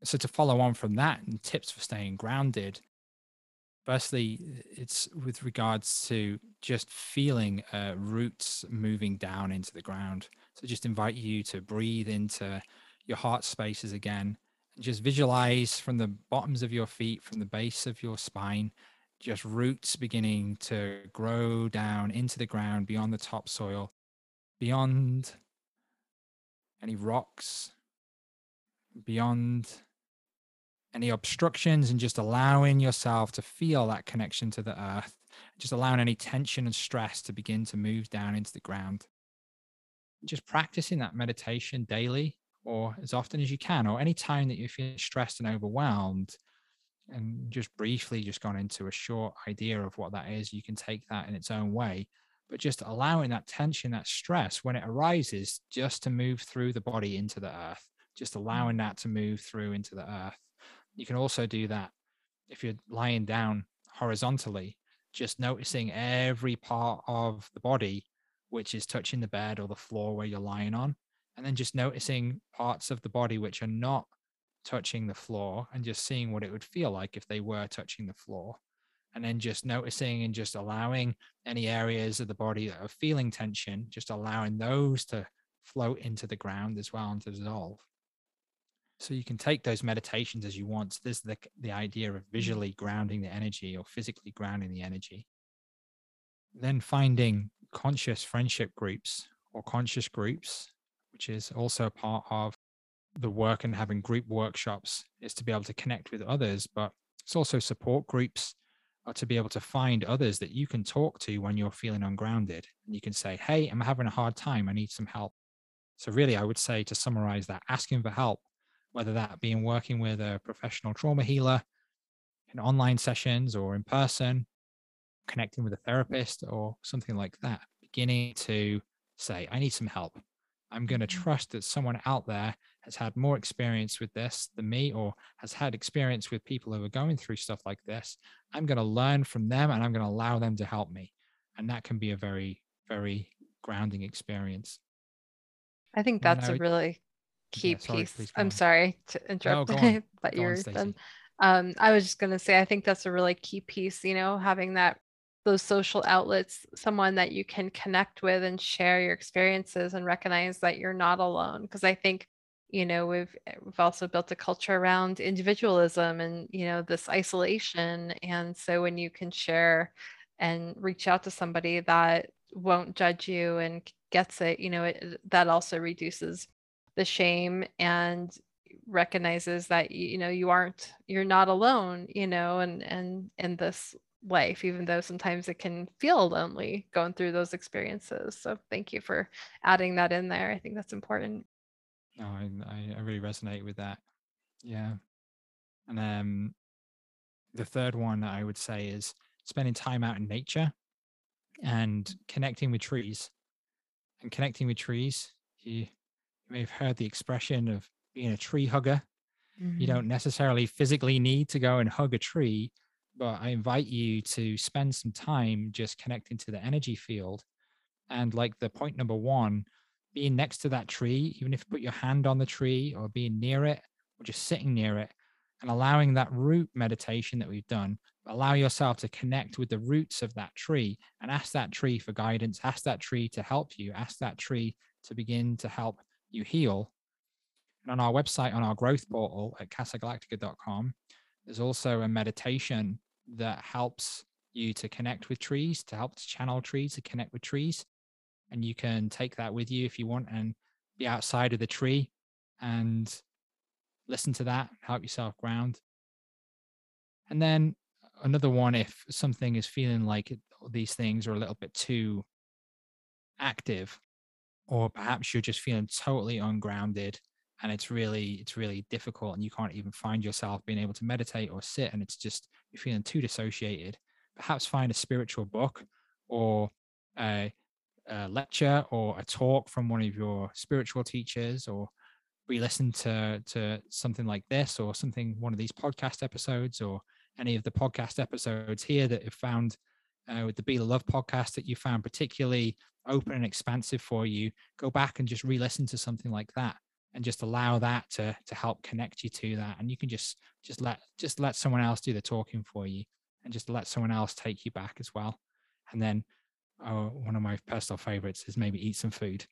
So to follow on from that, and tips for staying grounded, firstly, it's with regards to just feeling roots moving down into the ground. So just invite you to breathe into your heart spaces again, and just visualize from the bottoms of your feet, from the base of your spine, just roots beginning to grow down into the ground, beyond the topsoil, beyond any rocks, beyond any obstructions, and just allowing yourself to feel that connection to the earth, just allowing any tension and stress to begin to move down into the ground. Just practicing that meditation daily, or as often as you can, or any time that you feel stressed and overwhelmed, and just briefly just gone into a short idea of what that is. You can take that in its own way, but just allowing that tension, that stress when it arises, just to move through the body into the earth, just allowing that to move through into the earth. You can also do that if you're lying down horizontally, just noticing every part of the body which is touching the bed or the floor where you're lying on, and then just noticing parts of the body which are not touching the floor and just seeing what it would feel like if they were touching the floor. And then just noticing and just allowing any areas of the body that are feeling tension, just allowing those to float into the ground as well and to dissolve. So you can take those meditations as you want. So this is the idea of visually grounding the energy or physically grounding the energy. Then finding conscious friendship groups or conscious groups, which is also part of the work, and having group workshops is to be able to connect with others, but it's also support groups are to be able to find others that you can talk to when you're feeling ungrounded. And you can say, hey, I'm having a hard time. I need some help. So really, I would say to summarize that, asking for help, whether that being working with a professional trauma healer in online sessions or in person, connecting with a therapist or something like that, beginning to say, I need some help. I'm going to trust that someone out there has had more experience with this than me, or has had experience with people who are going through stuff like this. I'm going to learn from them and I'm going to allow them to help me. And that can be a very, very grounding experience. I think that's a really key piece. I'm sorry to interrupt, but you're done. I was just going to say, I think that's a really key piece, you know, having that, those social outlets, someone that you can connect with and share your experiences and recognize that you're not alone. Because I think, you know, we've also built a culture around individualism and, you know, this isolation. And so when you can share and reach out to somebody that won't judge you and gets it, you know, that also reduces the shame and recognizes that, you know, you're not alone, you know, and in this life, even though sometimes it can feel lonely going through those experiences. So thank you for adding that in there. I think that's important. No, I really resonate with that. Yeah. And the third one that I would say is spending time out in nature and connecting with trees. And connecting with trees, you may have heard the expression of being a tree hugger. Mm-hmm. You don't necessarily physically need to go and hug a tree, but I invite you to spend some time just connecting to the energy field. And like the point number one, being next to that tree, even if you put your hand on the tree or being near it or just sitting near it, and allowing that root meditation that we've done, allow yourself to connect with the roots of that tree and ask that tree for guidance, ask that tree to help you, ask that tree to begin to help you heal. And on our website, on our growth portal at casagalactica.com, there's also a meditation that helps you to connect with trees, to help to channel trees, to connect with trees. And you can take that with you if you want and be outside of the tree and listen to that, help yourself ground. And then another one, if something is feeling like these things are a little bit too active, or perhaps you're just feeling totally ungrounded and it's really difficult and you can't even find yourself being able to meditate or sit, and it's just, you're feeling too dissociated, perhaps find a spiritual book or a lecture or a talk from one of your spiritual teachers, or re-listen to something like this or something, one of these podcast episodes or any of the podcast episodes here that you've found with the Be The Love podcast that you found particularly open and expansive for you. Go back and just re-listen to something like that and just allow that to help connect you to that. And you can just let someone else do the talking for you and just let someone else take you back as well. And then one of my personal favorites is maybe eat some food.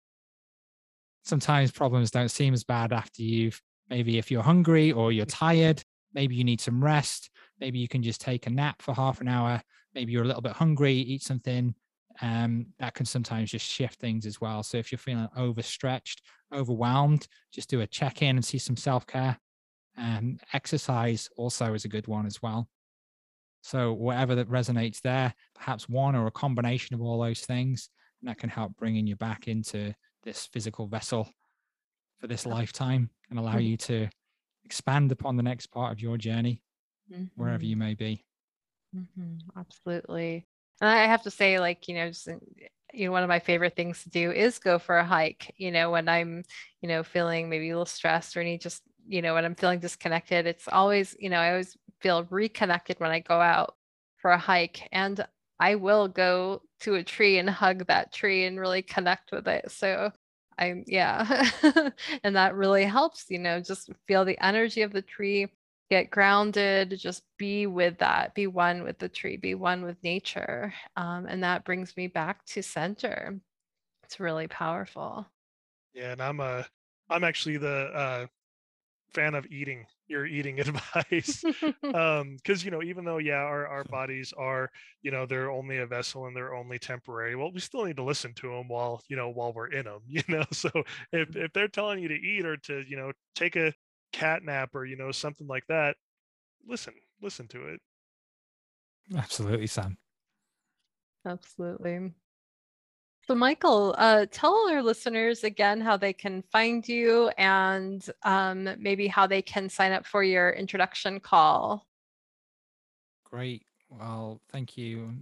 Sometimes problems don't seem as bad after you've, maybe if you're hungry or you're tired, maybe you need some rest. Maybe you can just take a nap for half an hour. Maybe you're a little bit hungry, eat something. That can sometimes just shift things as well. So if you're feeling overstretched, overwhelmed, just do a check-in and see some self-care. Exercise also is a good one as well. So whatever that resonates there, perhaps one or a combination of all those things, and that can help bringing you back into this physical vessel for this lifetime and allow you to expand upon the next part of your journey wherever you may be. Absolutely. And I have to say, like, one of my favorite things to do is go for a hike, when I'm, feeling maybe a little stressed or need just, when I'm feeling disconnected, it's always, I always feel reconnected when I go out for a hike, and I will go to a tree and hug that tree and really connect with it. So and that really helps, just feel the energy of the tree, get grounded, just be with that, be one with the tree, be one with nature. And that brings me back to center. It's really powerful. Yeah. And I'm actually the fan of eating, your eating advice. Cause even though, our bodies are, they're only a vessel and they're only temporary. Well, we still need to listen to them while we're in them, so if they're telling you to eat or to, take a cat nap or something like that, listen to it. Absolutely, Sam. Absolutely. So Michael, tell our listeners again how they can find you and maybe how they can sign up for your introduction call. Great. Well, thank you.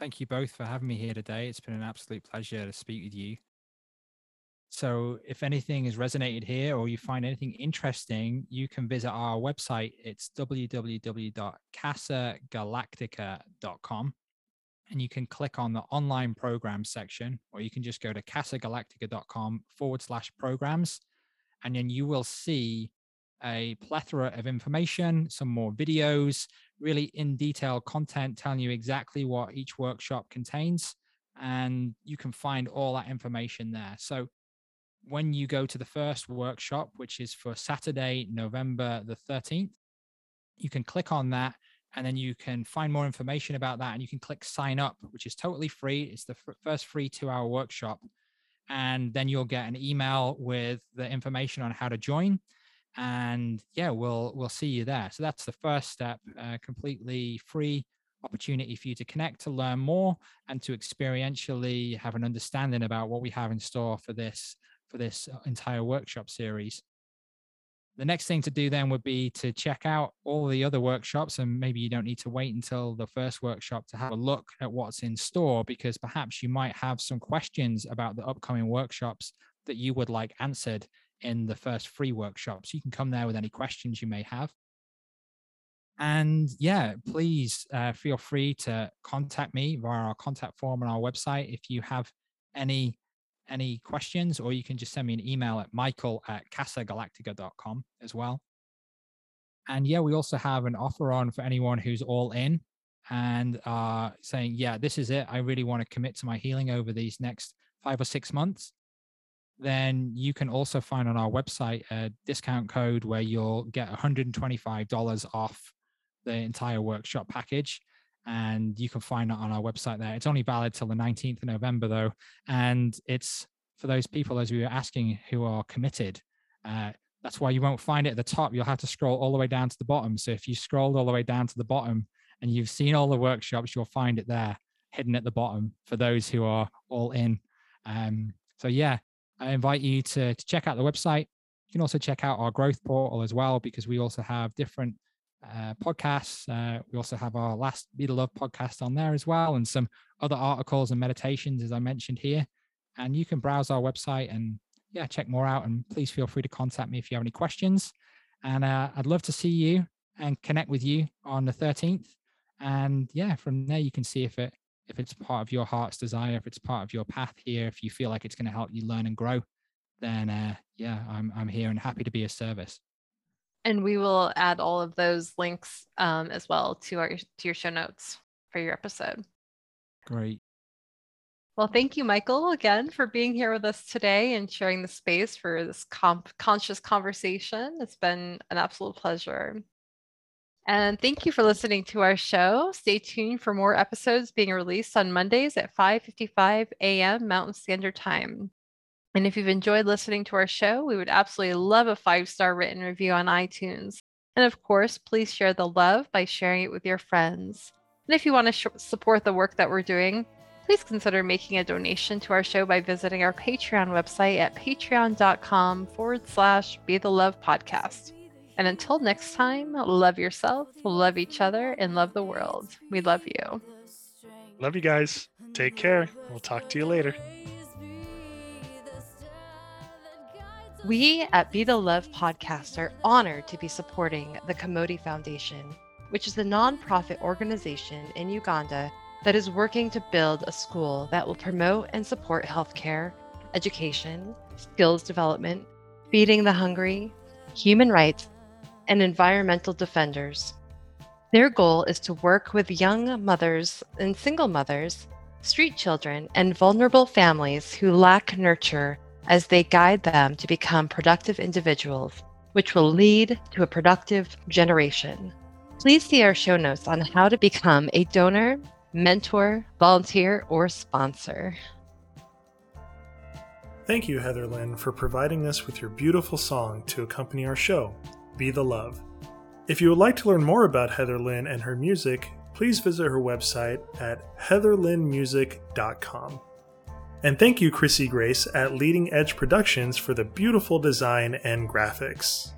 Thank you both for having me here today. It's been an absolute pleasure to speak with you. So if anything has resonated here or you find anything interesting, you can visit our website. It's www.casagalactica.com. And you can click on the online program section, or you can just go to casagalactica.com/programs. And then you will see a plethora of information, some more videos, really in detail content telling you exactly what each workshop contains. And you can find all that information there. So when you go to the first workshop, which is for Saturday, November the 13th, you can click on that and then you can find more information about that. And you can click sign up, which is totally free. It's the first free 2-hour workshop. And then you'll get an email with the information on how to join. And we'll see you there. So that's the first step, completely free opportunity for you to connect, to learn more, and to experientially have an understanding about what we have in store for this entire workshop series. The next thing to do then would be to check out all the other workshops, and maybe you don't need to wait until the first workshop to have a look at what's in store, because perhaps you might have some questions about the upcoming workshops that you would like answered in the first free workshop. So you can come there with any questions you may have. And please feel free to contact me via our contact form on our website if you have any questions, or you can just send me an email at michael@casagalactica.com as well. And we also have an offer on for anyone who's all in and saying, this is it. I really want to commit to my healing over these next 5 or 6 months. Then you can also find on our website a discount code where you'll get $125 off the entire workshop package. And you can find that on our website there. It's only valid till the 19th of November, though. And it's for those people, as we were asking, who are committed. That's why you won't find it at the top. You'll have to scroll all the way down to the bottom. So if you scrolled all the way down to the bottom and you've seen all the workshops, you'll find it there hidden at the bottom for those who are all in. I invite you to check out the website. You can also check out our growth portal as well, because we also have different podcasts. We also have our last Be The Love podcast on there as well, and some other articles and meditations, as I mentioned here. And you can browse our website and check more out. And please feel free to contact me if you have any questions. And I'd love to see you and connect with you on the 13th. And from there you can see if it's part of your heart's desire, if it's part of your path here, if you feel like it's going to help you learn and grow, then I'm here and happy to be of service. And we will add all of those links as well to your show notes for your episode. Great. Well, thank you, Michael, again for being here with us today and sharing the space for this conscious conversation. It's been an absolute pleasure. And thank you for listening to our show. Stay tuned for more episodes being released on Mondays at 5:55 a.m. Mountain Standard Time. And if you've enjoyed listening to our show, we would absolutely love a 5-star written review on iTunes. And of course, please share the love by sharing it with your friends. And if you want to support the work that we're doing, please consider making a donation to our show by visiting our Patreon website at patreon.com/Be The Love Podcast. And until next time, love yourself, love each other, and love the world. We love you. Love you guys. Take care. We'll talk to you later. We at Be The Love Podcast are honored to be supporting the Komodi Foundation, which is the nonprofit organization in Uganda that is working to build a school that will promote and support healthcare, education, skills development, feeding the hungry, human rights, and environmental defenders. Their goal is to work with young mothers and single mothers, street children, and vulnerable families who lack nurture as they guide them to become productive individuals, which will lead to a productive generation. Please see our show notes on how to become a donor, mentor, volunteer, or sponsor. Thank you, Heather Lynn, for providing us with your beautiful song to accompany our show, Be The Love. If you would like to learn more about Heather Lynn and her music, please visit her website at heatherlynnmusic.com. And thank you, Chrissy Grace at Leading Edge Productions for the beautiful design and graphics.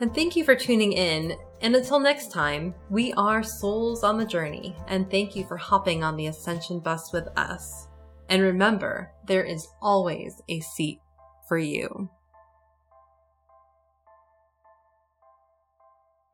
And thank you for tuning in. And until next time, we are souls on the journey, and thank you for hopping on the Ascension bus with us. And remember, there is always a seat for you.